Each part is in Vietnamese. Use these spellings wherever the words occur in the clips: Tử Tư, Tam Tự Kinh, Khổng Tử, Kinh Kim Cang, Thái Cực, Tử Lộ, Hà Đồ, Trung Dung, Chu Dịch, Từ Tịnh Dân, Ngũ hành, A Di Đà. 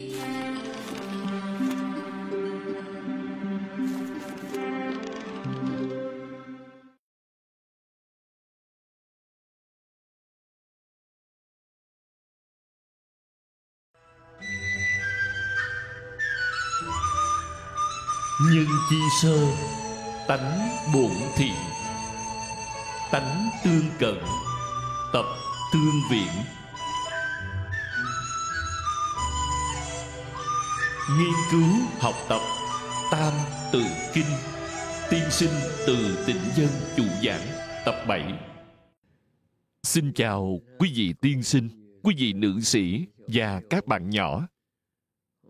Nhân chi sơ, tánh bổn thiện, tánh tương cận, tập tương viễn. Nghiên cứu học tập Tam Tự Kinh, tiên sinh từ Tịnh Dân chủ giảng tập 7. Xin chào quý vị tiên sinh, quý vị nữ sĩ và các bạn nhỏ.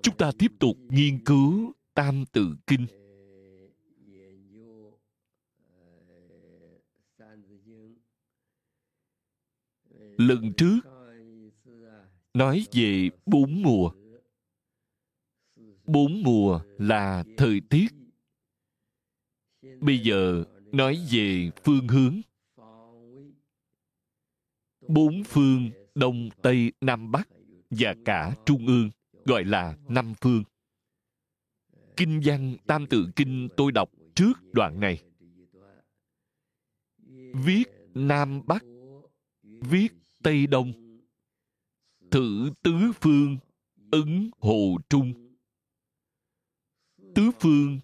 Chúng ta tiếp tục nghiên cứu Tam Tự Kinh. Lần trước nói về bốn mùa. Bốn mùa là thời tiết. Bây giờ nói về phương hướng. Bốn phương Đông, Tây, Nam, Bắc và cả Trung ương gọi là năm phương. Kinh văn Tam Tự Kinh tôi đọc trước đoạn này. Viết Nam Bắc, viết Tây Đông, thử tứ phương, ứng hồ trung. Tứ phương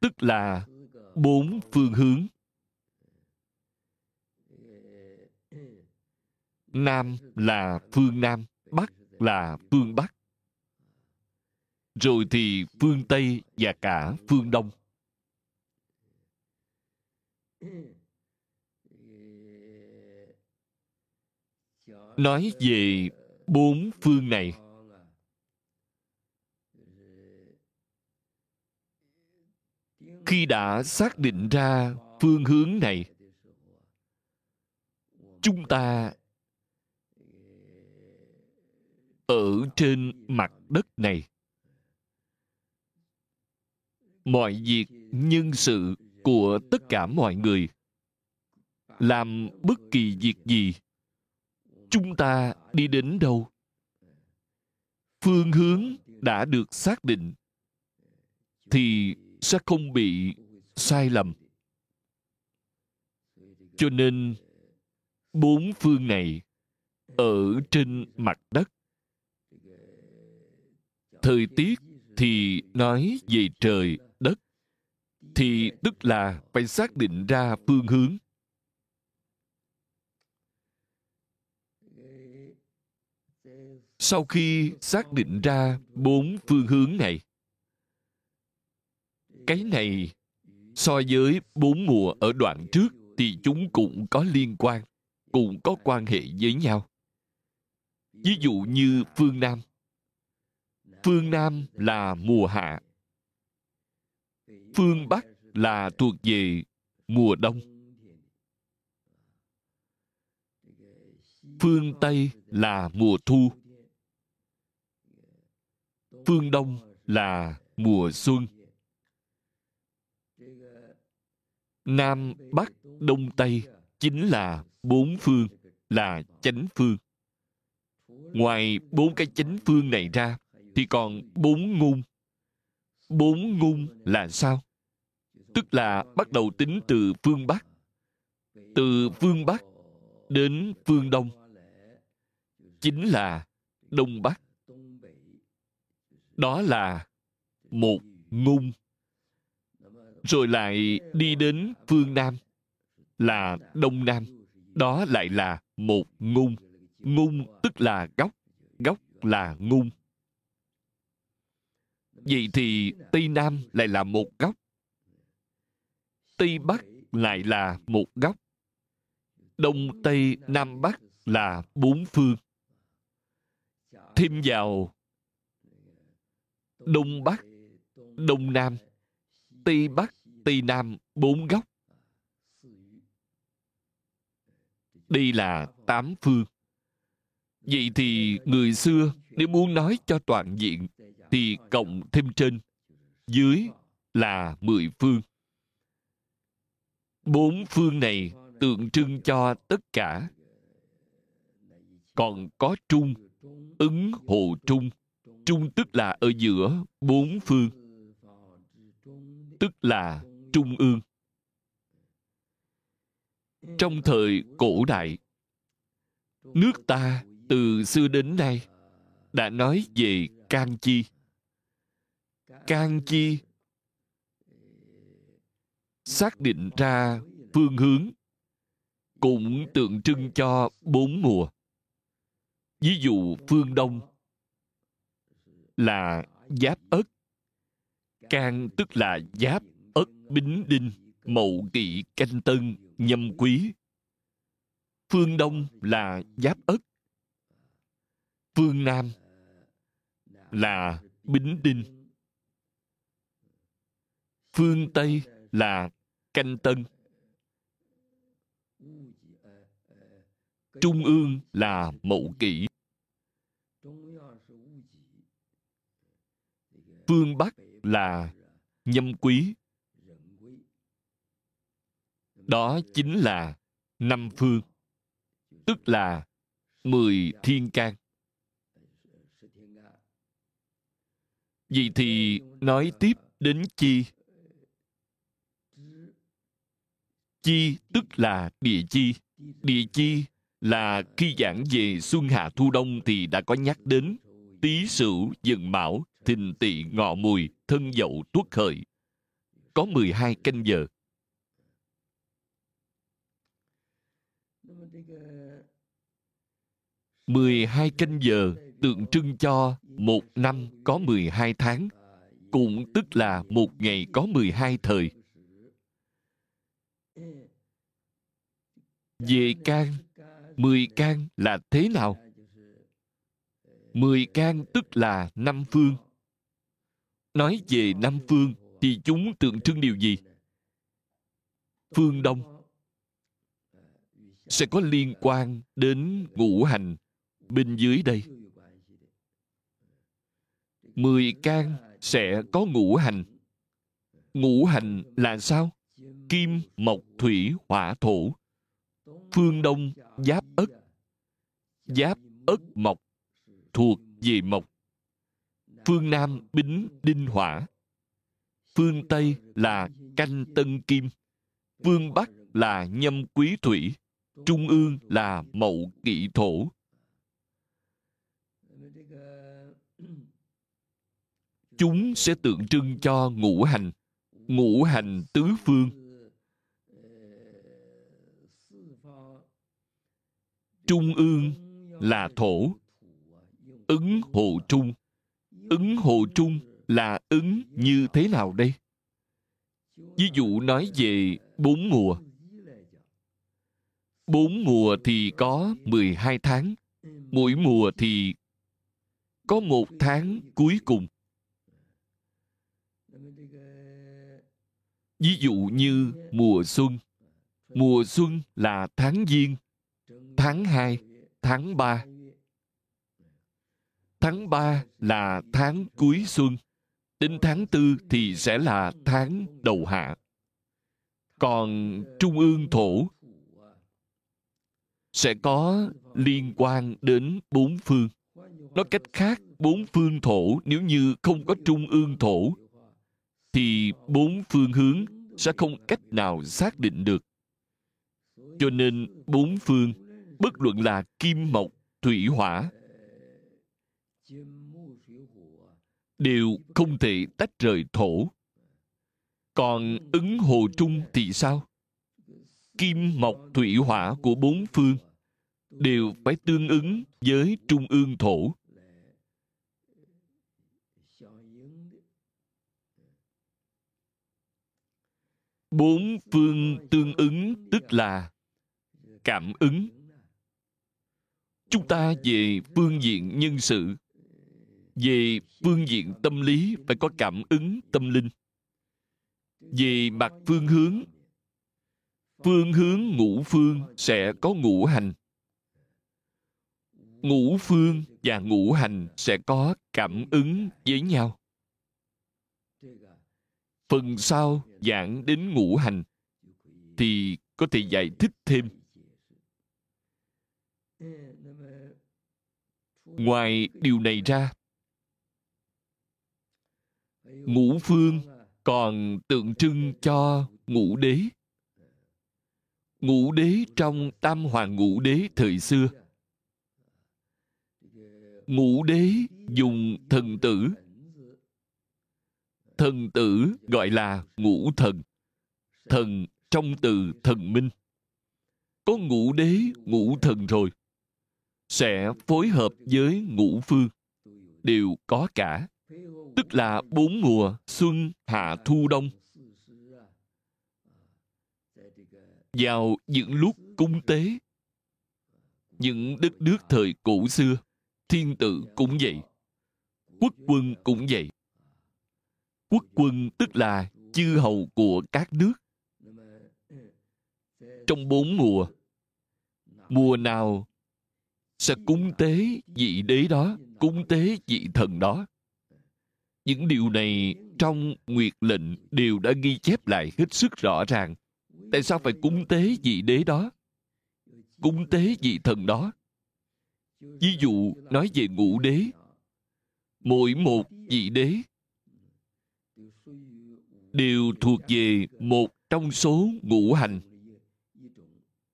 tức là bốn phương hướng. Nam là phương Nam, Bắc là phương Bắc, rồi thì phương Tây và cả phương Đông. Nói về bốn phương này, khi đã xác định ra phương hướng này, chúng ta ở trên mặt đất này, mọi việc nhân sự của tất cả mọi người, làm bất kỳ việc gì, chúng ta đi đến đâu, phương hướng đã được xác định thì sẽ không bị sai lầm. Cho nên bốn phương này ở trên mặt đất. Thời tiết thì nói về trời đất, thì tức là phải xác định ra phương hướng. Sau khi xác định ra bốn phương hướng này, cái này so với bốn mùa ở đoạn trước thì chúng cũng có liên quan, cũng có quan hệ với nhau. Ví dụ như phương Nam. Phương Nam là mùa hạ. Phương Bắc là thuộc về mùa đông. Phương Tây là mùa thu. Phương Đông là mùa xuân. Nam, Bắc, Đông, Tây chính là bốn phương, là chánh phương. Ngoài bốn cái chánh phương này ra, thì còn bốn ngung. Bốn ngung là sao? Tức là bắt đầu tính từ phương Bắc. Từ phương Bắc đến phương Đông chính là Đông Bắc. Đó là một ngung. Rồi lại đi đến phương Nam là Đông Nam. Đó lại là một ngung. Ngung tức là góc. Góc là ngung. Vậy thì Tây Nam lại là một góc. Tây Bắc lại là một góc. Đông Tây Nam Bắc là bốn phương. Thêm vào Đông Bắc, Đông Nam, Tây Bắc, Tây Nam bốn góc. Đây là tám phương. Vậy thì người xưa nếu muốn nói cho toàn diện thì cộng thêm trên, dưới là 10 phương. Bốn phương này tượng trưng cho tất cả. Còn có trung, ứng hồ trung, Trung tức là ở giữa bốn phương, tức là trung ương. Trong thời cổ đại, nước ta từ xưa đến nay đã nói về can chi. Can chi xác định ra phương hướng, cũng tượng trưng cho bốn mùa. Ví dụ phương Đông là Giáp Ất, can tức là Giáp Ất Bính Đinh Mậu Tỵ Canh Tân Nhâm Quý. Phương Đông là Giáp Ất, phương Nam là Bính Đinh, phương Tây là Canh Tân, trung ương là Mậu Kỷ, phương Bắc là Nhâm Quý. Đó chính là năm phương, tức là 10 thiên can. Vậy thì nói tiếp đến chi. Chi tức là địa chi. Địa chi là khi giảng về xuân hạ thu đông thì đã có nhắc đến Tý Sửu Dần Mão Thìn Tỵ Ngọ Mùi Thân Dậu Tuất Hợi. Có 12 canh giờ. Mười hai canh giờ tượng trưng cho một năm có 12 tháng, cũng tức là một ngày có 12 thời. Về can, 10 can là thế nào? 10 can tức là năm phương. Nói về năm phương thì chúng tượng trưng điều gì? Phương Đông sẽ có liên quan đến ngũ hành bên dưới đây. 10 can sẽ có ngũ hành. Ngũ hành là sao? Kim, mộc, thủy, hỏa, thổ. Phương Đông Giáp Ất, Giáp Ất Mộc thuộc về mộc. Phương Nam Bính Đinh Hỏa. Phương Tây là Canh Tân Kim. Phương Bắc là Nhâm Quý Thủy. Trung ương là Mậu Kỷ Thổ. Chúng sẽ tượng trưng cho ngũ hành. Ngũ hành tứ phương, trung ương là thổ, ứng hộ trung. Ứng hộ trung là ứng như thế nào đây? Ví dụ nói về bốn mùa. Bốn mùa thì có 12 tháng, mỗi mùa thì có một tháng cuối cùng. Ví dụ như mùa xuân. Mùa xuân là tháng Giêng, tháng 2, tháng 3. Tháng 3 là tháng cuối xuân. Đến tháng 4 thì sẽ là tháng đầu hạ. Còn trung ương thổ sẽ có liên quan đến bốn phương. Nói cách khác, bốn phương thổ nếu như không có trung ương thổ, thì bốn phương hướng sẽ không cách nào xác định được. Cho nên bốn phương, bất luận là kim mộc, thủy hỏa, đều không thể tách rời thổ. Còn ứng hồ trung thì sao? Kim mộc, thủy hỏa của bốn phương đều phải tương ứng với trung ương thổ. Bốn phương tương ứng tức là cảm ứng. Chúng ta về phương diện nhân sự, về phương diện tâm lý phải có cảm ứng tâm linh. Về mặt phương hướng ngũ phương sẽ có ngũ hành. Ngũ phương và ngũ hành sẽ có cảm ứng với nhau. Phần sau giảng đến ngũ hành thì có thể giải thích thêm. Ngoài điều này ra, ngũ phương còn tượng trưng cho ngũ đế. Ngũ đế trong Tam Hoàng Ngũ Đế thời xưa, ngũ đế dùng thần tử. Thần tử gọi là ngũ thần. Thần trong từ thần minh. Có ngũ đế, ngũ thần rồi, sẽ phối hợp với ngũ phương, đều có cả. Tức là 4 mùa xuân, hạ, thu, đông. Vào những lúc cúng tế, những đất nước thời cổ xưa, thiên tử cũng vậy, quốc quân cũng vậy. Quốc quân tức là chư hầu của các nước. Trong 4 mùa, mùa nào sẽ cúng tế vị đế đó, cúng tế vị thần đó. Những điều này trong nguyệt lệnh đều đã ghi chép lại hết sức rõ ràng. Tại sao phải cúng tế vị đế đó, cúng tế vị thần đó? Ví dụ nói về ngũ đế, mỗi một vị đế đều thuộc về một trong số ngũ hành.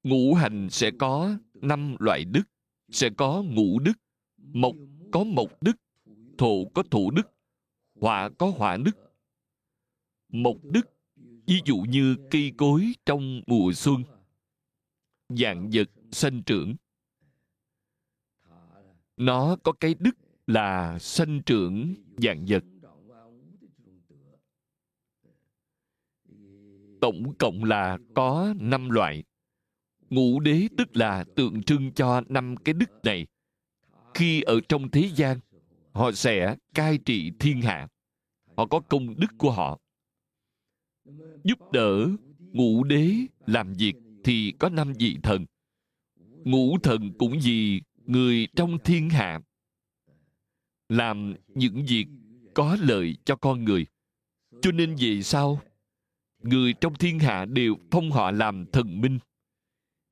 Ngũ hành sẽ có 5 loại đức, sẽ có ngũ đức. Mộc có mộc đức, thổ có thổ đức, hỏa có hỏa đức. Mộc đức, ví dụ như cây cối trong mùa xuân, vạn vật sanh trưởng. Nó có cái đức là sanh trưởng vạn vật. Tổng cộng là có 5 loại. Ngũ đế tức là tượng trưng cho 5 cái đức này. Khi ở trong thế gian, họ sẽ cai trị thiên hạ. Họ có công đức của họ. Giúp đỡ ngũ đế làm việc thì có 5 vị thần. Ngũ thần cũng vì người trong thiên hạ làm những việc có lợi cho con người. Cho nên về sau, người trong thiên hạ đều phong họ làm thần minh.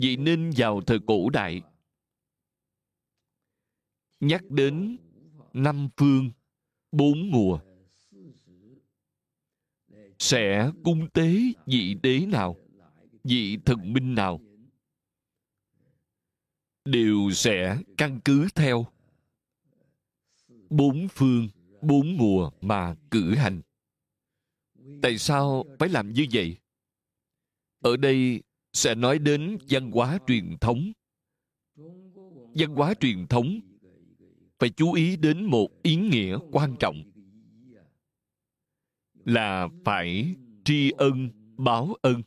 Vậy nên vào thời cổ đại, nhắc đến 5 phương, 4 mùa, sẽ cung tế vị đế nào, vị thần minh nào, đều sẽ căn cứ theo 4 phương, 4 mùa mà cử hành. Tại sao phải làm như vậy? Ở đây sẽ nói đến văn hóa truyền thống. Văn hóa truyền thống phải chú ý đến một ý nghĩa quan trọng là phải tri ân, báo ân.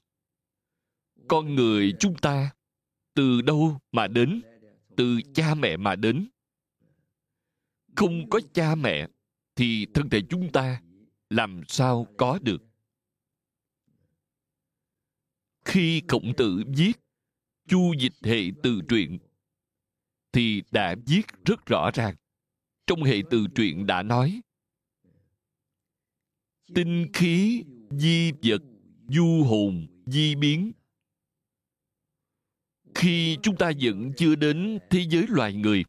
Con người chúng ta từ đâu mà đến? Từ cha mẹ mà đến. Không có cha mẹ thì thân thể chúng ta làm sao có được? Khi Khổng Tử viết Chu Dịch hệ từ truyện thì đã viết rất rõ ràng. Trong hệ từ truyện đã nói: tinh khí di vật, du hồn di biến. Khi chúng ta vẫn chưa đến thế giới loài người,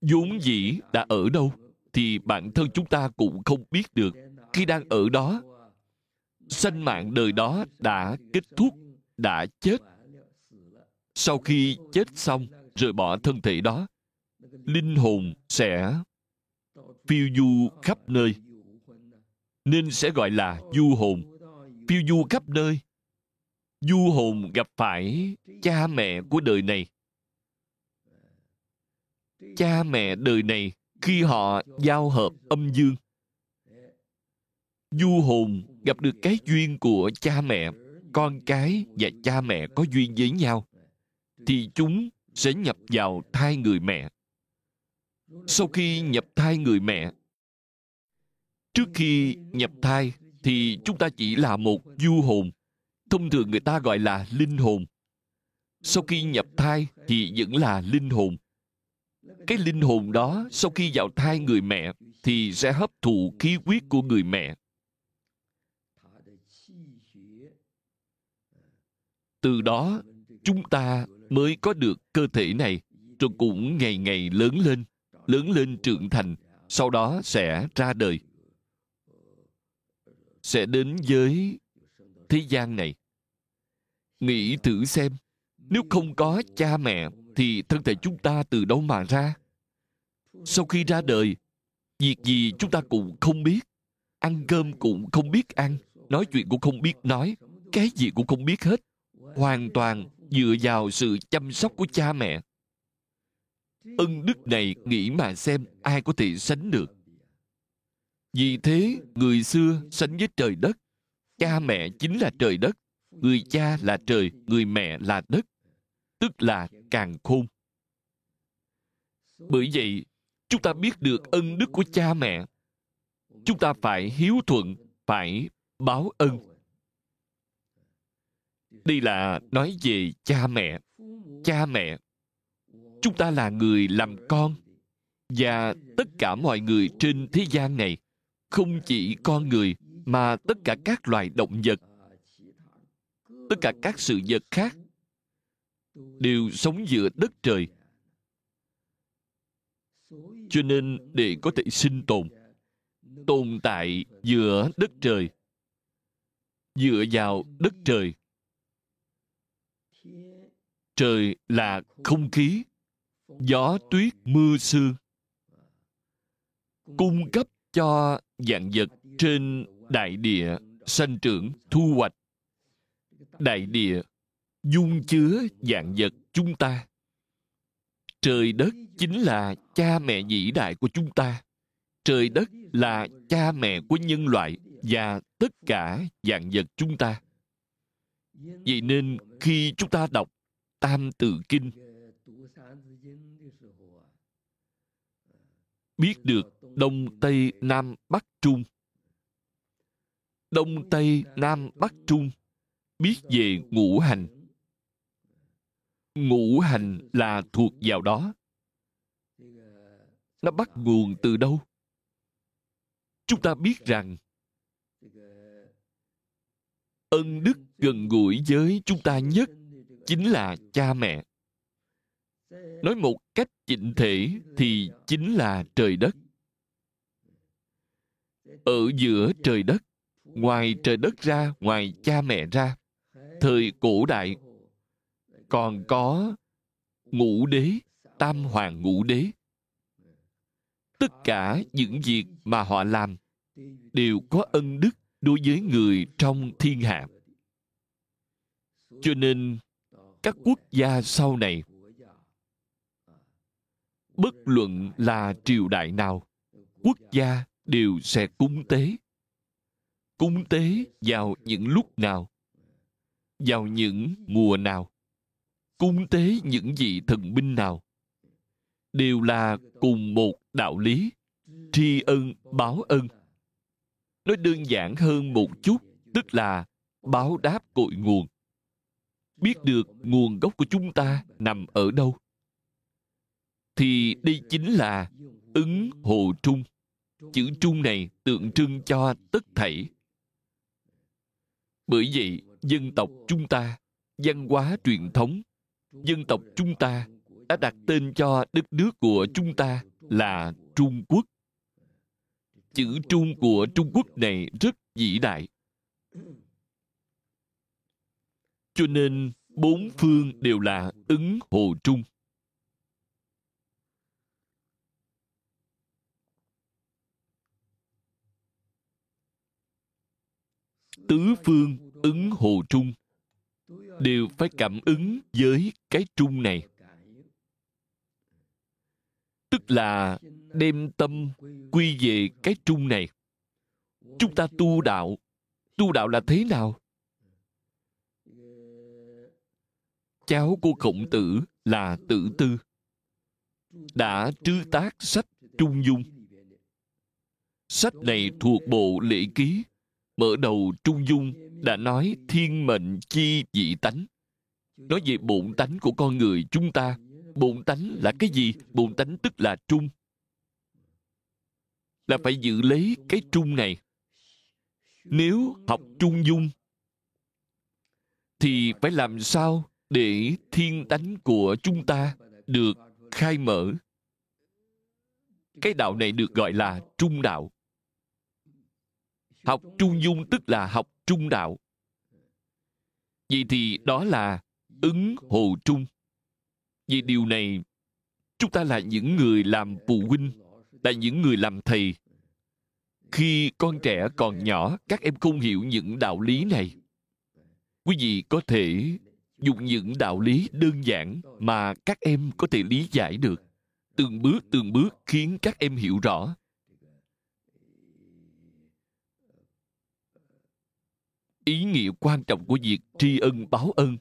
vốn dĩ đã ở đâu thì bản thân chúng ta cũng không biết được. Khi đang ở đó, sanh mạng đời đó đã kết thúc, đã chết. Sau khi chết xong, rời bỏ thân thể đó, linh hồn sẽ phiêu du khắp nơi, nên sẽ gọi là du hồn. Phiêu du khắp nơi, du hồn gặp phải cha mẹ của đời này. Cha mẹ đời này khi họ giao hợp âm dương, du hồn gặp được cái duyên của cha mẹ. Con cái và cha mẹ có duyên với nhau thì chúng sẽ nhập vào thai người mẹ. Sau khi nhập thai người mẹ, trước khi nhập thai thì chúng ta chỉ là một du hồn, thông thường người ta gọi là linh hồn. Sau khi nhập thai thì vẫn là linh hồn. Cái linh hồn đó sau khi vào thai người mẹ thì sẽ hấp thụ khí huyết của người mẹ. Từ đó chúng ta mới có được cơ thể này, rồi cũng ngày ngày lớn lên trưởng thành, sau đó sẽ ra đời. sẽ đến với thế gian này. Nghĩ thử xem, nếu không có cha mẹ thì thân thể chúng ta từ đâu mà ra? Sau khi ra đời, việc gì chúng ta cũng không biết, ăn cơm cũng không biết ăn, nói chuyện cũng không biết nói, cái gì cũng không biết hết, hoàn toàn dựa vào sự chăm sóc của cha mẹ. Ân đức này nghĩ mà xem ai có thể sánh được. Vì thế, người xưa sánh với trời đất. Cha mẹ chính là trời đất, người cha là trời, người mẹ là đất, tức là càn khôn. Bởi vậy, chúng ta biết được ân đức của cha mẹ. Chúng ta phải hiếu thuận, phải báo ân. Đây là nói về cha mẹ. Cha mẹ, chúng ta là người làm con. Và tất cả mọi người trên thế gian này, không chỉ con người, mà tất cả các loài động vật, tất cả các sự vật khác, đều sống giữa đất trời. Cho nên để có thể sinh tồn, tồn tại giữa đất trời, dựa vào đất trời. Trời là không khí, gió, tuyết, mưa, sương, cung cấp cho vạn vật trên đại địa sanh trưởng, thu hoạch. Đại địa dung chứa vạn vật chúng ta. Trời đất chính là cha mẹ vĩ đại của chúng ta. Trời đất là cha mẹ của nhân loại và tất cả vạn vật chúng ta. Vậy nên khi chúng ta đọc Tam Tự Kinh, biết được Đông Tây Nam Bắc Trung. Đông Tây Nam Bắc Trung biết về ngũ hành. Ngũ hành là thuộc vào đó. Nó bắt nguồn từ đâu? Chúng ta biết rằng ân đức gần gũi với chúng ta nhất chính là cha mẹ. Nói một cách chỉnh thể thì chính là trời đất. Ở giữa trời đất, ngoài trời đất ra, ngoài cha mẹ ra, thời cổ đại còn có ngũ đế, tam hoàng ngũ đế. Tất cả những việc mà họ làm đều có ân đức đối với người trong thiên hạ. Cho nên, các quốc gia sau này, bất luận là triều đại nào, quốc gia đều sẽ cúng tế. Cúng tế vào những lúc nào? Vào những mùa nào? Cúng tế những vị thần binh nào? Đều là cùng một đạo lý, tri ân, báo ân. Nói đơn giản hơn một chút, tức là báo đáp cội nguồn. Biết được nguồn gốc của chúng ta nằm ở đâu, thì đây chính là ứng hồ trung. Chữ trung này tượng trưng cho tất thảy. Bởi vậy, dân tộc chúng ta, văn hóa truyền thống, dân tộc chúng ta đã đặt tên cho đất nước của chúng ta là Trung Quốc. Chữ Trung của Trung Quốc này rất vĩ đại. Cho nên, bốn phương đều là ứng hồ trung. Tứ phương ứng hồ trung đều phải cảm ứng với cái trung này. Tức là đem tâm quy về cái trung này. Chúng ta tu đạo. Tu đạo là thế nào? Cháu của Khổng Tử là Tử Tư đã trứ tác sách Trung Dung. Sách này thuộc bộ Lễ Ký. Mở đầu Trung Dung đã nói thiên mệnh chi dị tánh. Nói về bổn tánh của con người chúng ta. Bổn tánh là cái gì? Bổn tánh tức là trung. Là phải giữ lấy cái trung này. Nếu học Trung Dung, thì phải làm sao để thiên tánh của chúng ta được khai mở. Cái đạo này được gọi là trung đạo. Học Trung Dung tức là học trung đạo. Vậy thì đó là ứng hồ trung. Vì điều này, chúng ta là những người làm phụ huynh, là những người làm thầy. Khi con trẻ còn nhỏ, các em không hiểu những đạo lý này. Quý vị có thể dùng những đạo lý đơn giản mà các em có thể lý giải được. Từng bước khiến các em hiểu rõ. Ý nghĩa quan trọng của việc tri ân báo ân.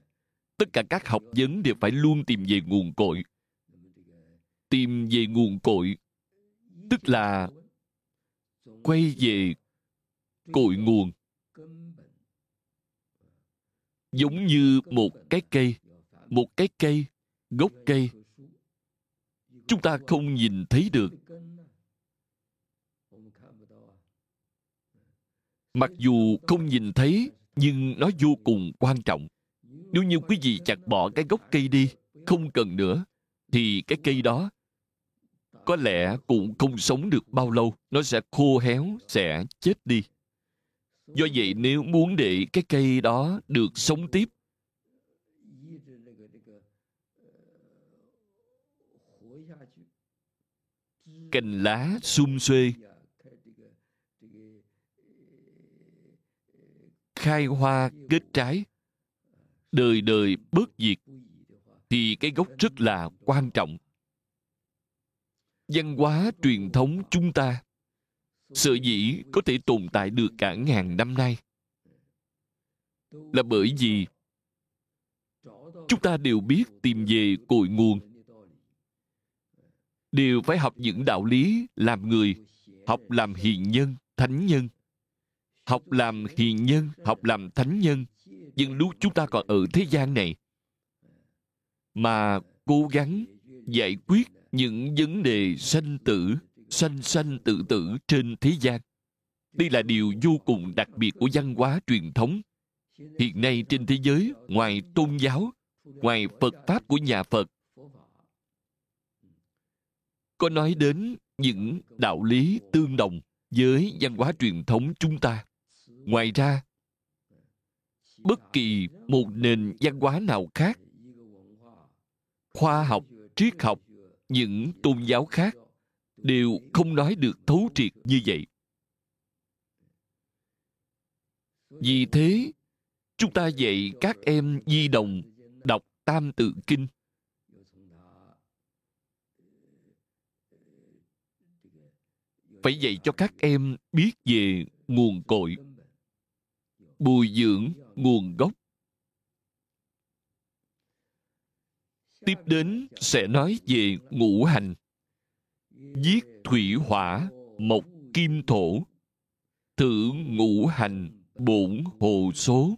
Tất cả các học vấn đều phải luôn tìm về nguồn cội. Tìm về nguồn cội, tức là quay về cội nguồn. Giống như một cái cây, gốc cây. Chúng ta không nhìn thấy được. Mặc dù không nhìn thấy, nhưng nó vô cùng quan trọng. Nếu như quý vị chặt bỏ cái gốc cây đi, không cần nữa, thì cái cây đó có lẽ cũng không sống được bao lâu. Nó sẽ khô héo, sẽ chết đi. Do vậy, nếu muốn để cái cây đó được sống tiếp, cành lá sum xuê, khai hoa kết trái, đời đời bớt diệt, thì cái gốc rất là quan trọng. Văn hóa truyền thống chúng ta sở dĩ có thể tồn tại được cả ngàn năm nay là bởi vì chúng ta đều biết tìm về cội nguồn, đều phải học những đạo lý làm người, học làm hiền nhân, thánh nhân. Học làm hiền nhân, học làm thánh nhân. Nhưng lúc chúng ta còn ở thế gian này mà cố gắng giải quyết những vấn đề sanh tử, sanh tử tử trên thế gian. Đây là điều vô cùng đặc biệt của văn hóa truyền thống. Hiện nay trên thế giới, ngoài tôn giáo, ngoài Phật Pháp của nhà Phật, có nói đến những đạo lý tương đồng với văn hóa truyền thống chúng ta. Ngoài ra, bất kỳ một nền văn hóa nào khác, khoa học, triết học, những tôn giáo khác đều không nói được thấu triệt như vậy. Vì thế, chúng ta dạy các em nhi đồng đọc Tam Tự Kinh. Phải dạy cho các em biết về nguồn cội, bồi dưỡng nguồn gốc. Tiếp đến sẽ nói về ngũ hành, giết thủy hỏa mộc kim thổ, thử ngũ hành bổn hồ số.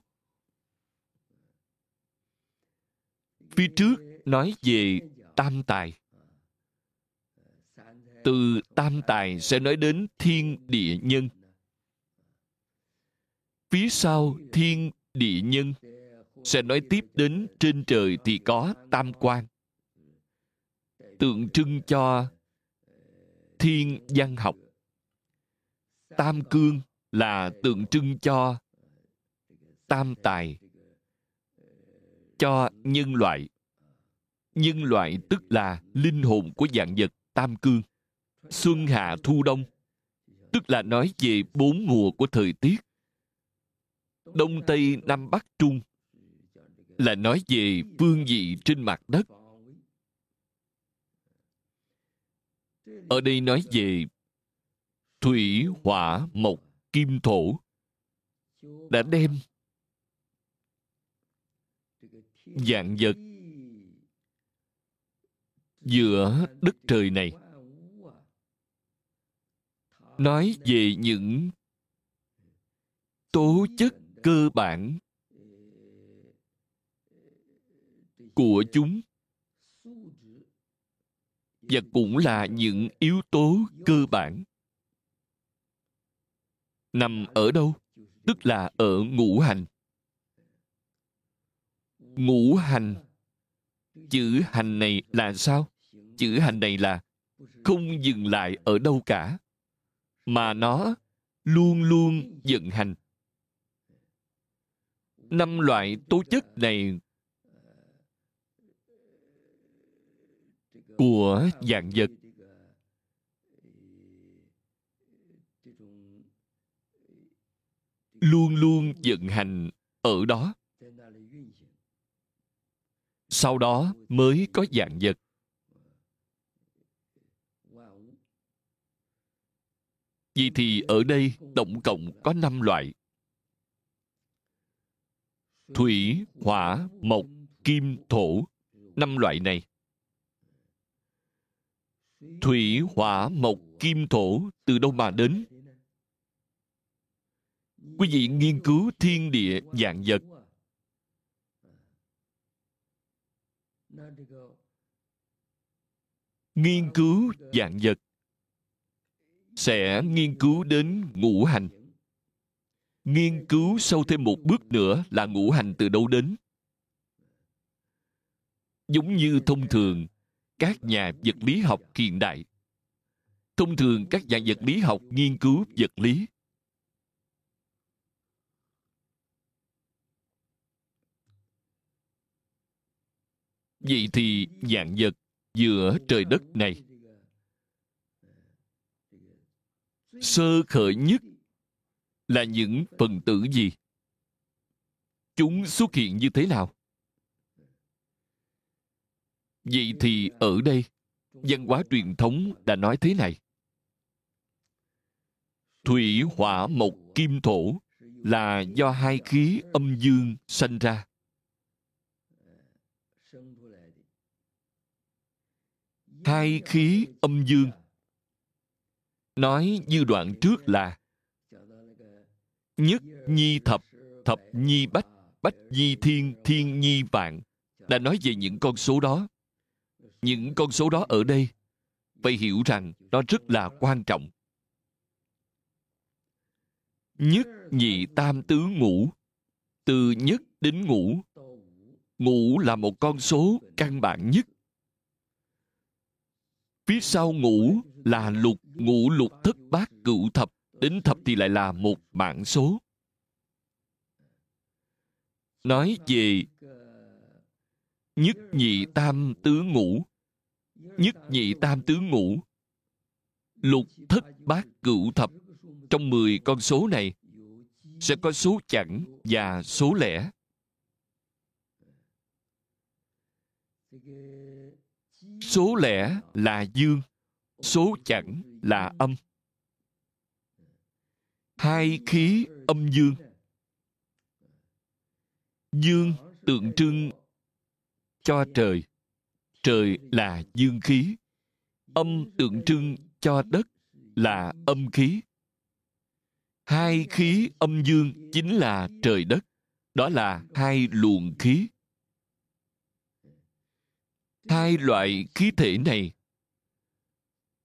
Phía trước nói về tam tài. Từ tam tài sẽ nói đến thiên địa nhân. Phía sau thiên địa nhân sẽ nói tiếp đến trên trời thì có tam quan, tượng trưng cho thiên văn học. Tam cương là tượng trưng cho tam tài, cho nhân loại. Nhân loại tức là linh hồn của vạn vật tam cương. Xuân hạ thu đông, tức là nói về 4 mùa của thời tiết. Đông Tây Nam Bắc Trung là nói về phương vị trên mặt đất. Ở đây nói về thủy, hỏa, mộc, kim, thổ, đã đem vạn vật giữa đất trời này, nói về những tố chất cơ bản của chúng và cũng là những yếu tố cơ bản nằm ở đâu, tức là ở ngũ hành. Ngũ hành, chữ hành này là sao? Chữ hành này là không dừng lại ở đâu cả, mà nó luôn luôn vận hành. 5 loại tố chất này của vạn vật luôn luôn vận hành ở đó. Sau đó mới có vạn vật. Vì thì ở đây tổng cộng có 5 loại. Thủy, hỏa, mộc, kim, thổ. 5 loại này. Thủy, hỏa, mộc, kim, thổ từ đâu mà đến? Quý vị nghiên cứu thiên địa vạn vật. Nghiên cứu vạn vật sẽ nghiên cứu đến ngũ hành. Nghiên cứu sâu thêm một bước nữa là ngũ hành từ đâu đến. Giống như thông thường, các nhà vật lý học hiện đại. Thông thường các nhà vật lý học nghiên cứu vật lý. Vậy thì vạn vật giữa trời đất này, sơ khởi nhất là những phần tử gì? Chúng xuất hiện như thế nào? Vậy thì ở đây, văn hóa truyền thống đã nói thế này. Thủy, hỏa, mộc, kim, thổ là do hai khí âm dương sanh ra. Hai khí âm dương. Nói như đoạn trước là nhất nhi thập, thập nhi bách, bách nhi thiên, thiên nhi vạn. Đã nói về những con số đó. Những con số đó ở đây, phải hiểu rằng nó rất là quan trọng. Nhất nhị tam tứ ngũ. Từ nhất đến ngũ. Ngũ là một con số căn bản nhất. Phía sau ngũ là lục, ngũ lục thất bát cửu thập, đến thập thì lại là một mãn số. Nói về nhất nhị tam tứ ngũ, nhất nhị tam tứ ngũ, lục thất bát cửu thập, trong 10 con số này sẽ có số chẵn và số lẻ. Số lẻ là dương, số chẵn là âm. Hai khí âm dương. Dương tượng trưng cho trời. Trời là dương khí. Âm tượng trưng cho đất là âm khí. Hai khí âm dương chính là trời đất. Đó là hai luồng khí. Hai loại khí thể này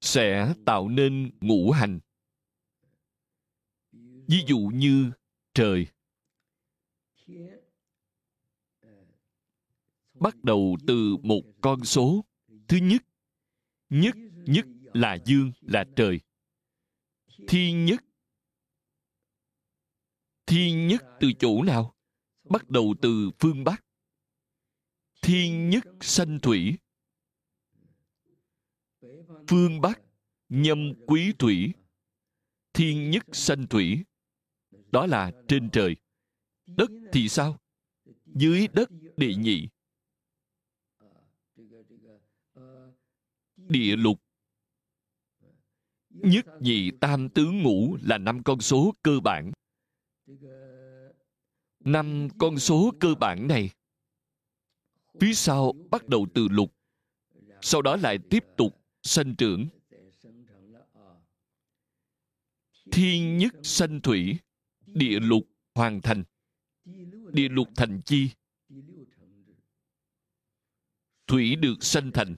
sẽ tạo nên ngũ hành. Ví dụ như trời. Bắt đầu từ một con số. Thứ nhất. Nhất, nhất là dương, là trời. Thiên nhất. Thiên nhất từ chỗ nào? Bắt đầu từ phương Bắc. Thiên nhất sanh thủy. Phương Bắc nhâm quý thủy. Thiên nhất sanh thủy. Đó là trên trời. Đất thì sao? Dưới đất địa nhị. Địa lục. Nhất nhị tam tứ ngũ là 5 con số cơ bản. 5 con số cơ bản này phía sau bắt đầu từ lục, sau đó lại tiếp tục sanh trưởng. Thiên nhất sanh thủy, địa lục hoàn thành. Địa lục thành chi? Thủy được sanh thành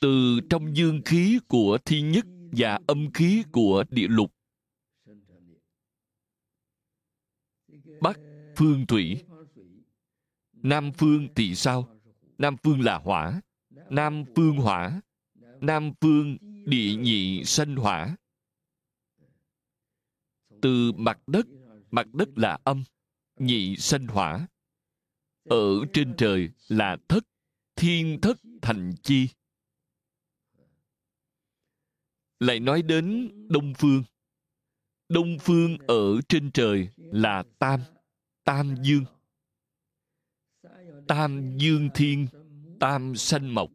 từ trong dương khí của thiên nhất và âm khí của địa lục. Bắc phương thủy. Nam phương thì sao? Nam phương là hỏa. Nam phương hỏa. Nam phương địa nhị sanh hỏa. từ mặt đất là âm, nhị sanh hỏa. Ở trên trời là thất, thiên thất thành chi. Lại nói đến Đông Phương. Đông Phương ở trên trời là tam, tam dương. Tam dương thiên, tam sanh mộc.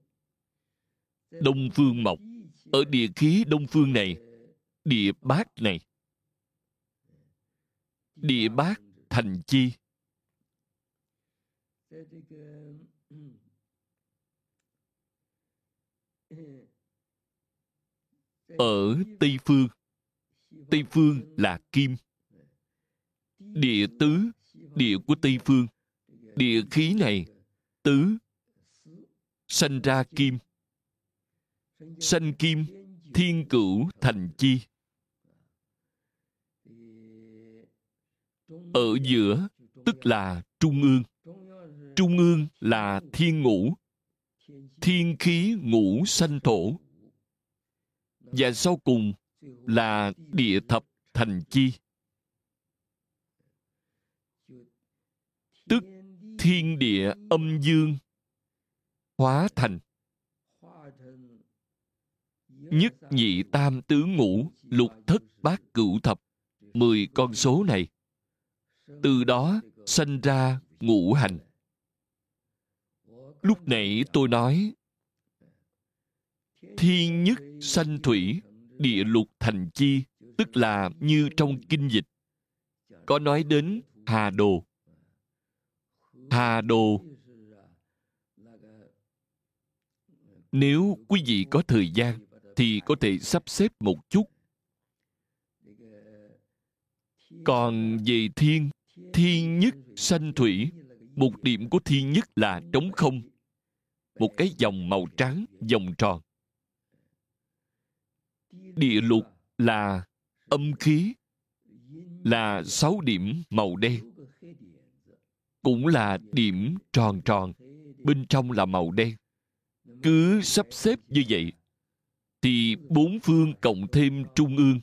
Đông Phương mộc, ở địa khí Đông Phương này, địa bát này. Địa bát thành chi. Ở Tây Phương, Tây Phương là kim. Địa tứ, địa của Tây Phương, địa khí này, tứ, sanh ra kim. Sanh kim, thiên cửu thành chi. Ở giữa, tức là trung ương. Trung ương là thiên ngũ, thiên khí ngũ sanh thổ. Và sau cùng là địa thập thành chi. Tức thiên địa âm dương hóa thành. Nhất nhị tam tứ ngũ lục thất bát cửu thập, 10 con số này. Từ đó sanh ra ngũ hành. Lúc nãy tôi nói thiên nhất sanh thủy, địa lục thành chi, tức là như trong kinh dịch có nói đến Hà Đồ. Hà Đồ, nếu quý vị có thời gian thì có thể sắp xếp một chút. Còn về thiên, thiên nhất sanh thủy, một điểm của thiên nhất là trống không, một cái dòng màu trắng, vòng tròn. Địa lục là âm khí, là 6 điểm màu đen, cũng là điểm tròn tròn, bên trong là màu đen. Cứ sắp xếp như vậy thì 4 phương cộng thêm trung ương,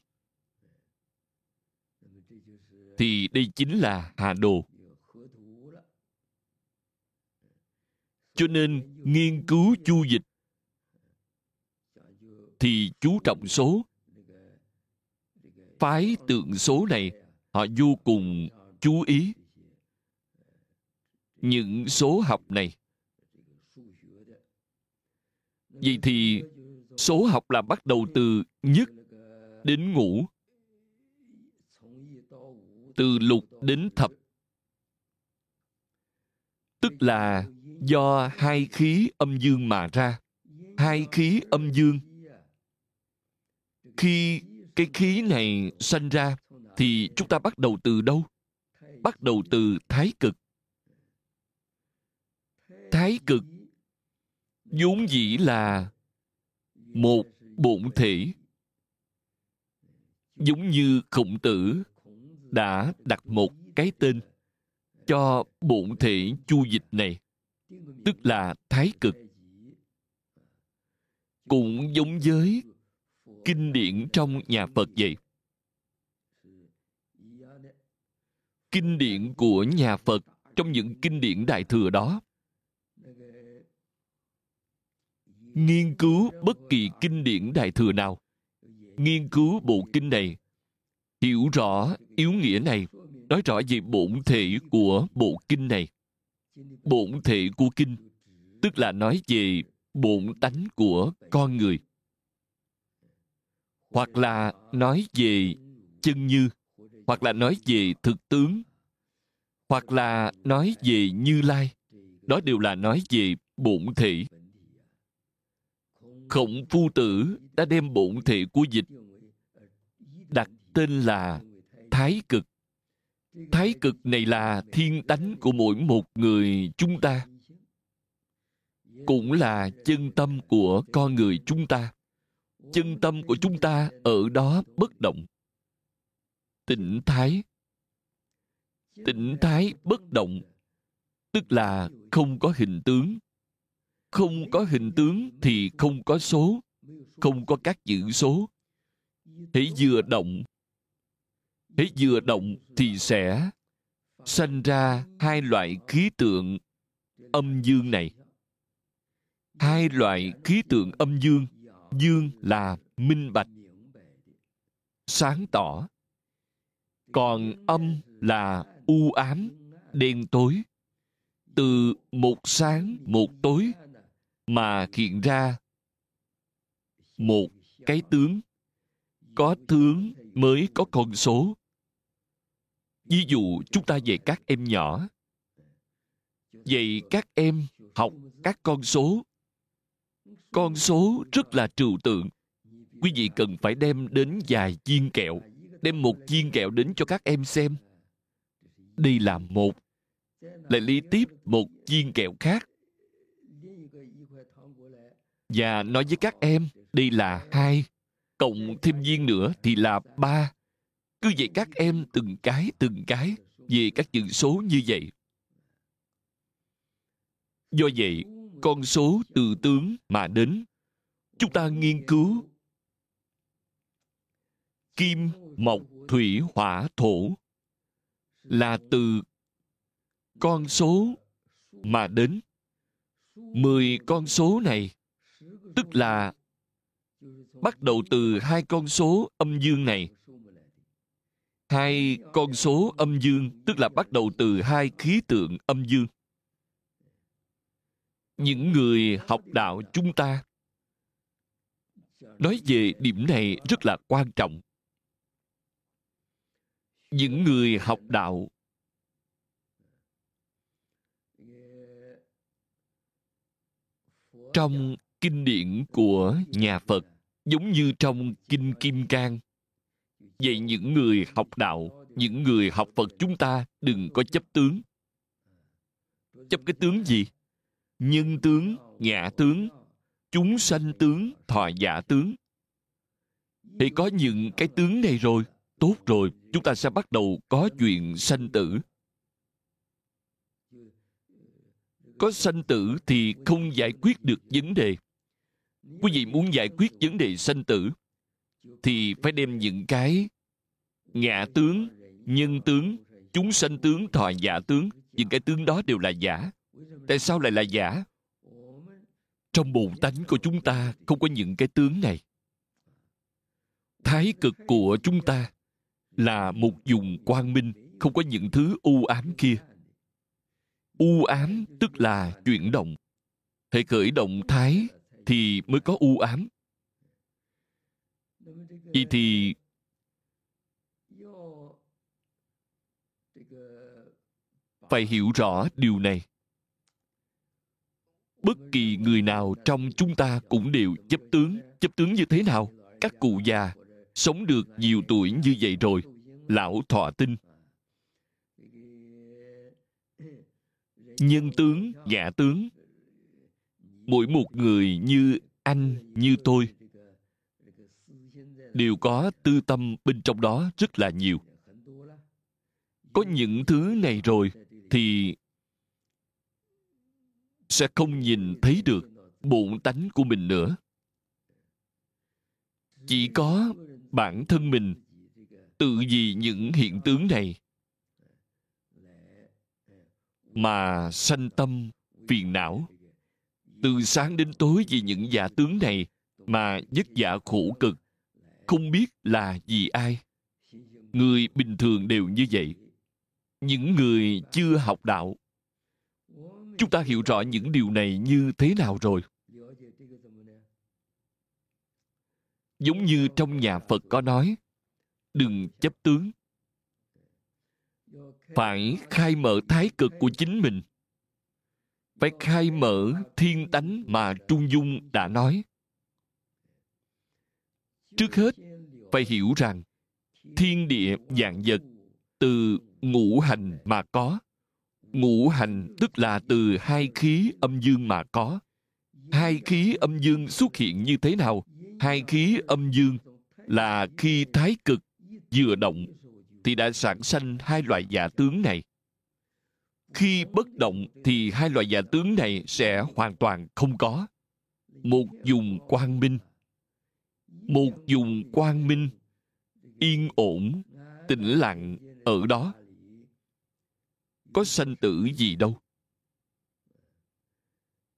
thì đây chính là Hà Đồ. Cho nên nghiên cứu Chu Dịch thì chú trọng số. Phái tượng số này họ vô cùng chú ý những số học này. Vậy thì số học là bắt đầu từ nhất đến ngũ, từ lục đến thập. Tức là do hai khí âm dương mà ra. Hai khí âm dương, khi cái khí này sanh ra thì chúng ta bắt đầu từ đâu? Bắt đầu từ thái cực. Thái cực vốn dĩ là một bổn thể, giống như Khổng Tử đã đặt một cái tên cho bổn thể Chu Dịch này, tức là thái cực. Cũng giống với kinh điển trong nhà Phật vậy. Kinh điển của nhà Phật, trong những kinh điển Đại Thừa đó, nghiên cứu bất kỳ kinh điển Đại Thừa nào, nghiên cứu bộ kinh này, hiểu rõ yếu nghĩa này, nói rõ về bổn thể của bộ kinh này. Bổn thể của kinh, tức là nói về bổn tánh của con người, hoặc là nói về chân như, hoặc là nói về thực tướng, hoặc là nói về Như Lai. Đó đều là nói về bổn thể. Khổng Phu Tử đã đem bổn thể của Dịch đặt tên là thái cực. Thái cực này là thiên tánh của mỗi một người chúng ta, cũng là chân tâm của con người chúng ta. Chân tâm của chúng ta ở đó bất động, tĩnh thái. Tĩnh thái bất động, tức là không có hình tướng. Không có hình tướng thì không có số, không có các chữ số. Hễ vừa động, Hễ vừa động thì sẽ sanh ra hai loại khí tượng âm dương này. Hai loại khí tượng âm dương, dương là minh bạch, sáng tỏ, còn âm là u ám, đen tối. Từ một sáng một tối mà hiện ra một cái tướng. Có tướng mới có con số. Ví dụ chúng ta dạy các em nhỏ, dạy các em học các con số. Con số rất là trừu tượng. Quý vị cần phải đem đến vài viên kẹo, đem một viên kẹo đến cho các em xem. Đây là một, lại lấy tiếp một viên kẹo khác và nói với các em đây là 2, cộng thêm viên nữa thì là 3. Cứ vậy các em từng cái về các chữ số như vậy. Do vậy, con số từ tướng mà đến. Chúng ta nghiên cứu kim, mộc, thủy, hỏa, thổ là từ con số mà đến. 10 con số này tức là bắt đầu từ 2 con số âm dương này. 2 con số âm dương tức là bắt đầu từ 2 khí tượng âm dương. Những người học đạo chúng ta nói về điểm này rất là quan trọng. Những người học đạo trong kinh điển của nhà Phật, giống như trong Kinh Kim Cang, vậy những người học đạo, những người học Phật chúng ta đừng có chấp tướng. Chấp cái tướng gì? Nhân tướng, ngã tướng, chúng sanh tướng, thọ giả tướng. Thì có những cái tướng này rồi, tốt rồi, chúng ta sẽ bắt đầu có chuyện sanh tử. Có sanh tử thì không giải quyết được vấn đề. Quý vị muốn giải quyết vấn đề sanh tử thì phải đem những cái ngã tướng, nhân tướng, chúng sanh tướng, thọ giả tướng, những cái tướng đó đều là giả. Tại sao lại là giả? Trong bổn tánh của chúng ta không có những cái tướng này. Thái cực của chúng ta là một vùng quang minh, không có những thứ u ám kia. U ám tức là chuyển động. Hễ khởi động thái thì mới có u ám. Vậy thì phải hiểu rõ điều này. Bất kỳ người nào trong chúng ta cũng đều chấp tướng. Chấp tướng như thế nào? Các cụ già sống được nhiều tuổi như vậy rồi, lão thọ tinh. Nhân tướng, ngã tướng. Mỗi một người như anh, như tôi đều có tư tâm bên trong đó rất là nhiều. Có những thứ này rồi thì sẽ không nhìn thấy được bổn tánh của mình nữa. Chỉ có bản thân mình tự vì những hiện tướng này mà sanh tâm phiền não. Từ sáng đến tối vì những giả tướng này mà vất vả khổ cực, không biết là vì ai. Người bình thường đều như vậy. Những người chưa học đạo, chúng ta hiểu rõ những điều này như thế nào rồi? Giống như trong nhà Phật có nói, đừng chấp tướng. Phải khai mở thái cực của chính mình. Phải khai mở thiên tánh mà Trung Dung đã nói. Trước hết, phải hiểu rằng thiên địa vạn vật từ ngũ hành mà có. Ngũ hành tức là từ 2 khí âm dương mà có. 2 khí âm dương xuất hiện như thế nào? 2 khí âm dương là khi thái cực vừa động thì đã sản sinh 2 loại giả tướng này. Khi bất động thì 2 loại giả tướng này sẽ hoàn toàn không có. Một vùng quang minh. Một vùng quang minh, yên ổn, tĩnh lặng ở đó. Có sanh tử gì đâu.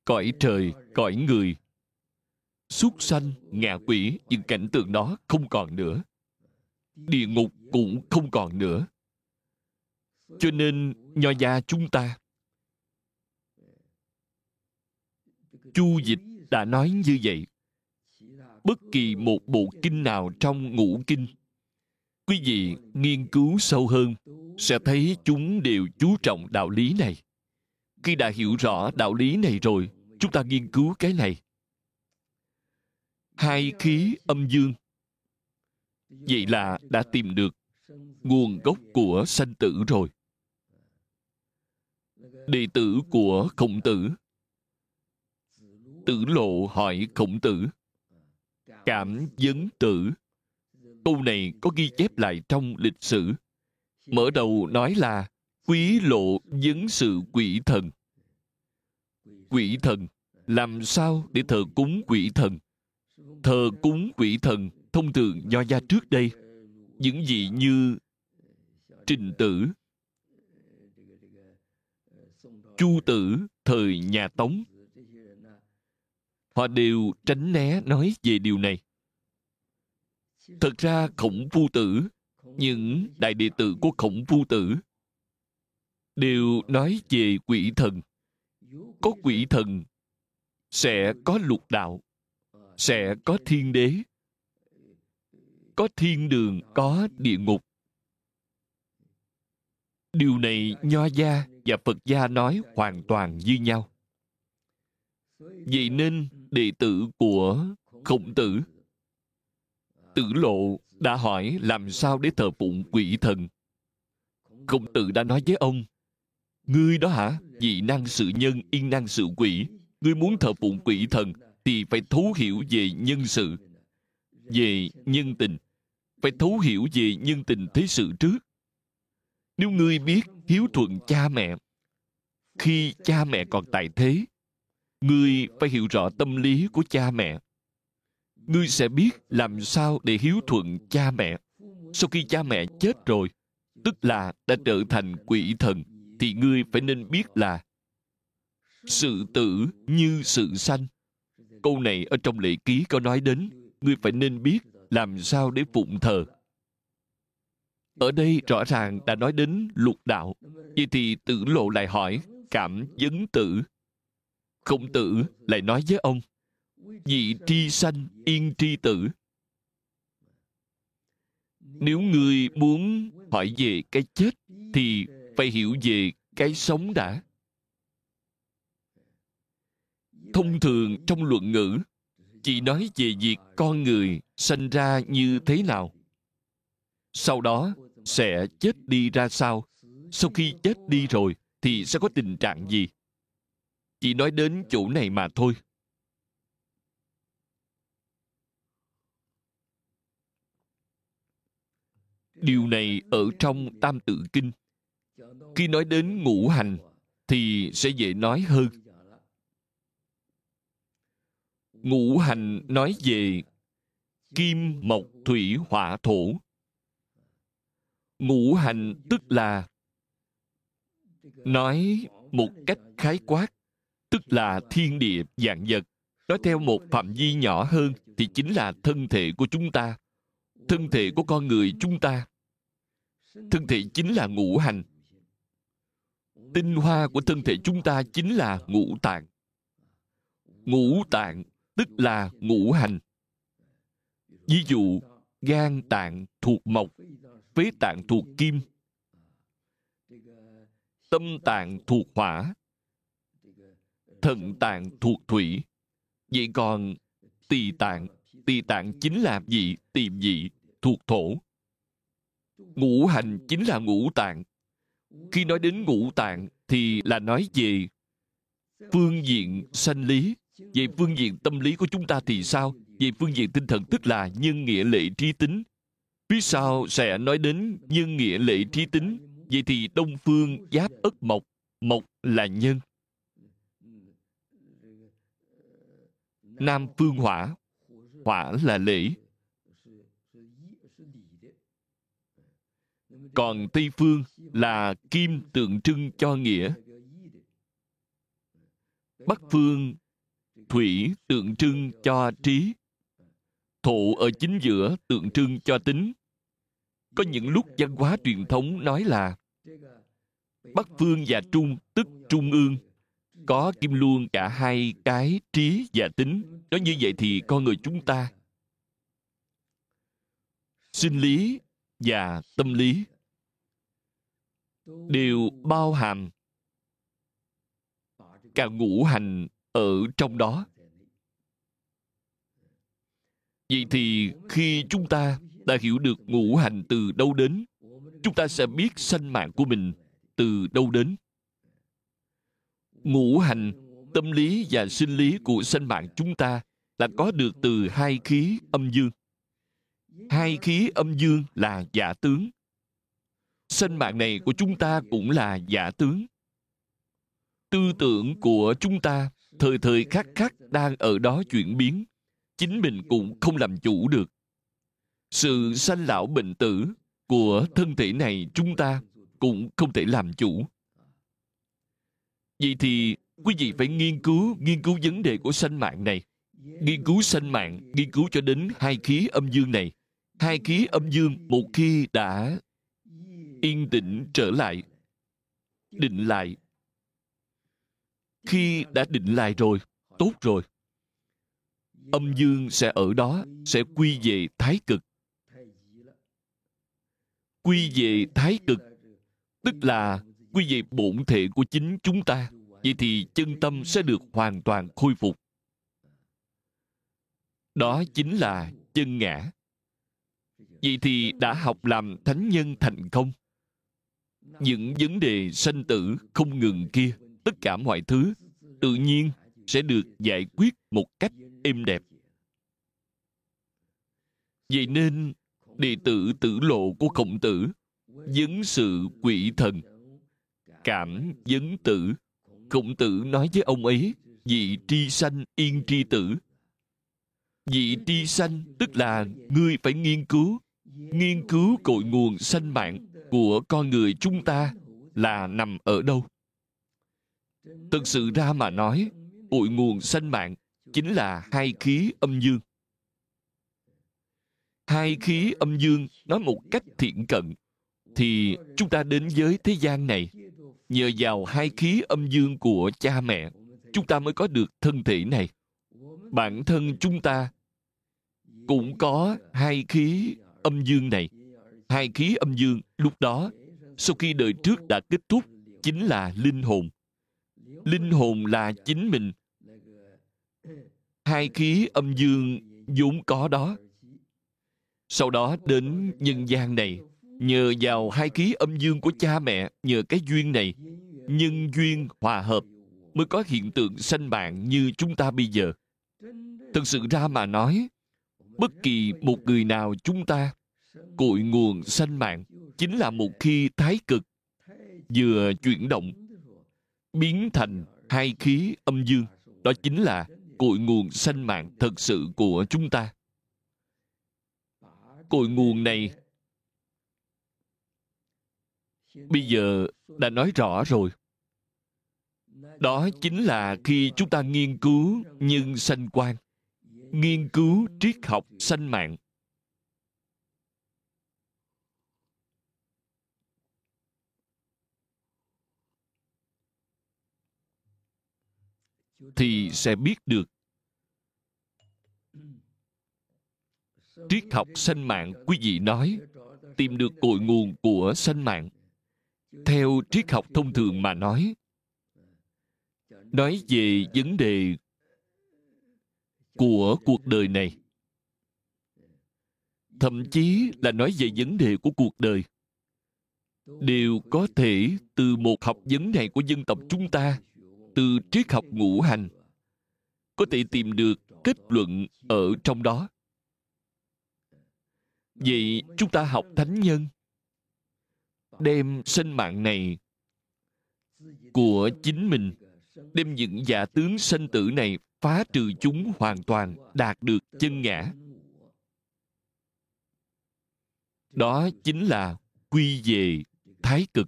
Cõi trời, cõi người, súc sanh, ngạ quỷ, những cảnh tượng đó không còn nữa. Địa ngục cũng không còn nữa. Cho nên, Nho gia chúng ta, Chu Dịch đã nói như vậy. Bất kỳ một bộ kinh nào trong Ngũ Kinh, quý vị nghiên cứu sâu hơn, sẽ thấy chúng đều chú trọng đạo lý này. Khi đã hiểu rõ đạo lý này rồi, chúng ta nghiên cứu cái này. Hai khí âm dương. Vậy là đã tìm được nguồn gốc của sanh tử rồi. Đệ tử của Khổng Tử, Tử Lộ hỏi Khổng Tử, cảm vấn tử. Câu này có ghi chép lại trong lịch sử. Mở đầu nói là Quý Lộ vấn sự quỷ thần. Quỷ thần, làm sao để thờ cúng quỷ thần? Thờ cúng quỷ thần, thông thường Nho gia trước đây, những gì như Trình Tử, Chu Tử thời nhà Tống, họ đều tránh né nói về điều này. Thật ra Khổng Phu Tử, những đại đệ tử của Khổng Phu Tử đều nói về quỷ thần. Có quỷ thần sẽ có lục đạo, sẽ có thiên đế, có thiên đường, có địa ngục. Điều này Nho gia và Phật gia nói hoàn toàn như nhau. Vậy nên đệ tử của Khổng Tử, Tử Lộ đã hỏi làm sao để thờ phụng quỷ thần. Khổng Tử đã nói với ông, ngươi đó hả, dị năng sự nhân, yên năng sự quỷ. Ngươi muốn thờ phụng quỷ thần thì phải thấu hiểu về nhân sự, về nhân tình. Phải thấu hiểu về nhân tình thế sự trước. Nếu ngươi biết hiếu thuận cha mẹ, khi cha mẹ còn tại thế, ngươi phải hiểu rõ tâm lý của cha mẹ. Ngươi sẽ biết làm sao để hiếu thuận cha mẹ. Sau khi cha mẹ chết rồi, tức là đã trở thành quỷ thần, thì ngươi phải nên biết là sự tử như sự sanh. Câu này ở trong lễ ký có nói đến, ngươi phải nên biết làm sao để phụng thờ. Ở đây rõ ràng đã nói đến lục đạo. Vậy thì Tử Lộ lại hỏi cảm vấn tử. Khổng Tử lại nói với ông, vị tri sanh, yên tri tử. Nếu người muốn hỏi về cái chết thì phải hiểu về cái sống đã. Thông thường trong luận ngữ chỉ nói về việc con người sanh ra như thế nào, sau đó sẽ chết đi ra sao, sau khi chết đi rồi thì sẽ có tình trạng gì. Chỉ nói đến chỗ này mà thôi. Điều này ở trong Tam Tự Kinh. Khi nói đến ngũ hành thì sẽ dễ nói hơn. Ngũ hành nói về kim, mộc, thủy, hỏa, thổ. Ngũ hành tức là nói một cách khái quát, tức là thiên địa vạn vật. Nói theo một phạm vi nhỏ hơn thì chính là thân thể của chúng ta, thân thể của con người chúng ta. Thân thể chính là ngũ hành. Tinh hoa của thân thể chúng ta chính là ngũ tạng. Ngũ tạng tức là ngũ hành. Ví dụ, gan tạng thuộc mộc, phế tạng thuộc kim, tâm tạng thuộc hỏa, thận tạng thuộc thủy. Vậy còn tỳ tạng chính là vị, tiềm vị thuộc thổ. Ngũ hành chính là ngũ tạng. Khi nói đến ngũ tạng thì là nói về phương diện sanh lý. Về phương diện tâm lý của chúng ta thì sao? Về phương diện tinh thần tức là nhân nghĩa lệ trí tính. Phía sau sẽ nói đến nhân nghĩa lệ trí tính. Vậy thì đông phương giáp ất mộc, mộc là nhân. Nam phương hỏa, hỏa là lễ. Còn Tây phương là kim tượng trưng cho nghĩa. Bắc phương thủy tượng trưng cho trí. Thổ ở chính giữa tượng trưng cho tính. Có những lúc văn hóa truyền thống nói là Bắc phương và Trung, tức Trung ương, có kim luôn cả hai cái trí và tính. Nói như vậy thì con người chúng ta sinh lý và tâm lý đều bao hàm cả ngũ hành ở trong đó. Vậy thì khi chúng ta đã hiểu được ngũ hành từ đâu đến, chúng ta sẽ biết sanh mạng của mình từ đâu đến. Ngũ hành, tâm lý và sinh lý của sanh mạng chúng ta là có được từ hai khí âm dương. Hai khí âm dương là giả tướng. Sanh mạng này của chúng ta cũng là giả tướng. Tư tưởng của chúng ta thời thời khắc khắc đang ở đó chuyển biến. Chính mình cũng không làm chủ được. Sự sanh lão bệnh tử của thân thể này chúng ta cũng không thể làm chủ. Vậy thì quý vị phải nghiên cứu vấn đề của sanh mạng này. Nghiên cứu sanh mạng, nghiên cứu cho đến hai khí âm dương này. Hai khí âm dương một khi đã yên tĩnh trở lại, định lại. Khi đã định lại rồi, tốt rồi. Âm dương sẽ ở đó, sẽ quy về thái cực. Quy về thái cực, tức là quy về bổn thể của chính chúng ta. Vậy thì chân tâm sẽ được hoàn toàn khôi phục. Đó chính là chân ngã. Vậy thì đã học làm thánh nhân thành công. Những vấn đề sanh tử không ngừng kia, tất cả mọi thứ tự nhiên sẽ được giải quyết một cách êm đẹp. Vậy nên, đệ tử Tử Lộ của Khổng Tử vấn sự quỷ thần, cảm vấn tử. Khổng Tử nói với ông ấy, vị tri sanh yên tri tử. Vị tri sanh tức là ngươi phải nghiên cứu cội nguồn sanh mạng của con người chúng ta là nằm ở đâu. Thực sự ra mà nói, cội nguồn sanh mạng chính là hai khí âm dương. Hai khí âm dương nói một cách thiện cận, thì chúng ta đến với thế gian này, nhờ vào hai khí âm dương của cha mẹ, chúng ta mới có được thân thể này. Bản thân chúng ta cũng có hai khí âm dương này. Hai khí âm dương lúc đó, sau khi đời trước đã kết thúc, chính là linh hồn. Linh hồn là chính mình. Hai khí âm dương vốn có đó. Sau đó đến nhân gian này, nhờ vào hai khí âm dương của cha mẹ, nhờ cái duyên này, nhân duyên hòa hợp, mới có hiện tượng sanh mạng như chúng ta bây giờ. Thực sự ra mà nói, bất kỳ một người nào chúng ta, cội nguồn sanh mạng chính là một khi thái cực vừa chuyển động, biến thành hai khí âm dương. Đó chính là cội nguồn sanh mạng thật sự của chúng ta. Cội nguồn này bây giờ đã nói rõ rồi. Đó chính là khi chúng ta nghiên cứu nhân sanh quan, nghiên cứu triết học sanh mạng. Thì sẽ biết được triết học sanh mạng, quý vị nói, tìm được cội nguồn của sanh mạng. Theo triết học thông thường mà nói về vấn đề của cuộc đời này, thậm chí là nói về vấn đề của cuộc đời, đều có thể từ một học vấn này của dân tộc chúng ta, từ triết học ngũ hành, có thể tìm được kết luận ở trong đó. Vậy chúng ta học thánh nhân, đem sinh mạng này của chính mình, đem những giả tướng sanh tử này phá trừ chúng hoàn toàn, đạt được chân ngã. Đó chính là quy về Thái Cực.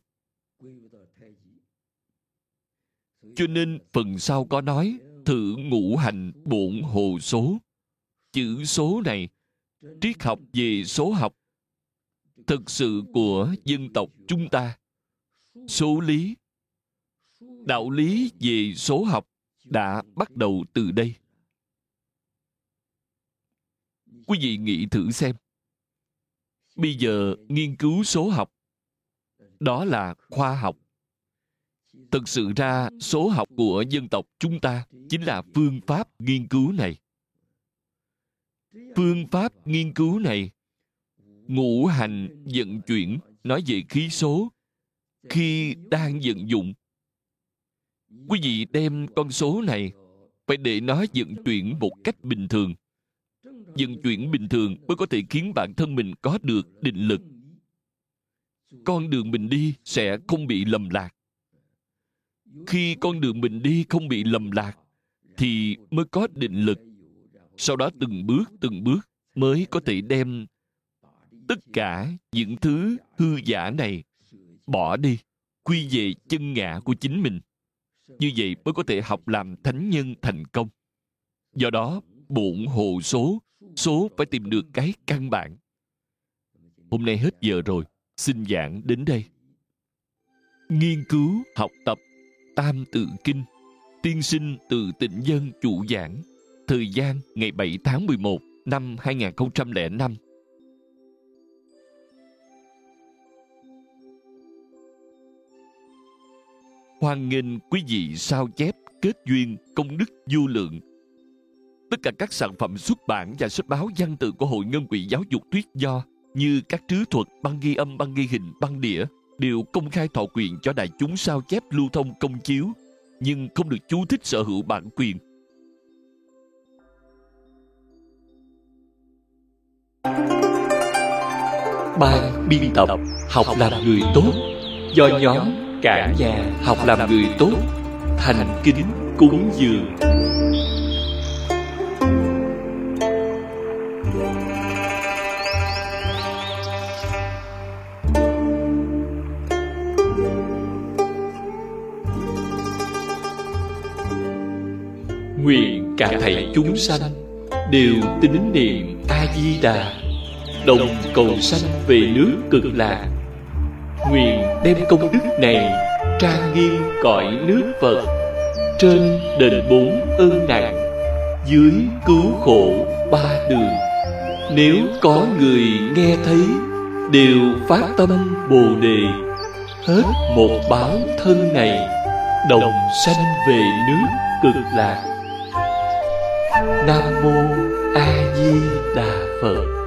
Cho nên phần sau có nói thử ngũ hành bộn hồ số. Chữ số này, triết học về số học thực sự của dân tộc chúng ta, số lý, đạo lý về số học đã bắt đầu từ đây. Quý vị nghĩ thử xem, bây giờ nghiên cứu số học, đó là khoa học. Thực sự ra, số học của dân tộc chúng ta chính là phương pháp nghiên cứu này. Phương pháp nghiên cứu này, ngũ hành vận chuyển, nói về khí số, khi đang vận dụng, quý vị đem con số này phải để nó vận chuyển một cách bình thường. Vận chuyển bình thường mới có thể khiến bản thân mình có được định lực. Con đường mình đi sẽ không bị lầm lạc. Khi con đường mình đi không bị lầm lạc, thì mới có định lực. Sau đó từng bước mới có thể đem tất cả những thứ hư giả này bỏ đi, quy về chân ngã của chính mình. Như vậy mới có thể học làm thánh nhân thành công. Do đó, bộn hồ số, số phải tìm được cái căn bản. Hôm nay hết giờ rồi, xin giảng đến đây. Nghiên cứu học tập Tam Tự Kinh, tiên sinh Từ Tịnh Dân chủ giảng, thời gian ngày 7 tháng 11 năm 2005. Hoan nghênh quý vị sao chép kết duyên công đức vô lượng. Tất cả các sản phẩm xuất bản và sách báo văn tự của Hội Ngân Quỹ Giáo dục Thuyết Do như các trứ thuật, băng ghi âm, băng ghi hình, băng đĩa đều công khai thọ quyền cho đại chúng sao chép lưu thông công chiếu, nhưng không được chú thích sở hữu bản quyền. Ban biên tập Học Làm Người Tốt do nhóm Cả Nhà Học Làm Người Tốt thành kính cúng dường. Nguyện cả thảy chúng sanh đều tín niệm A Di Đà, đồng cầu sanh về nước Cực Lạc. Nguyện đem công đức này trang nghiêm cõi nước Phật, trên đền bốn ơn nặng, dưới cứu khổ ba đường. Nếu có người nghe thấy đều phát tâm Bồ Đề, hết một báo thân này, đồng sanh về nước Cực Lạc. Nam Mô A Di Đà Phật.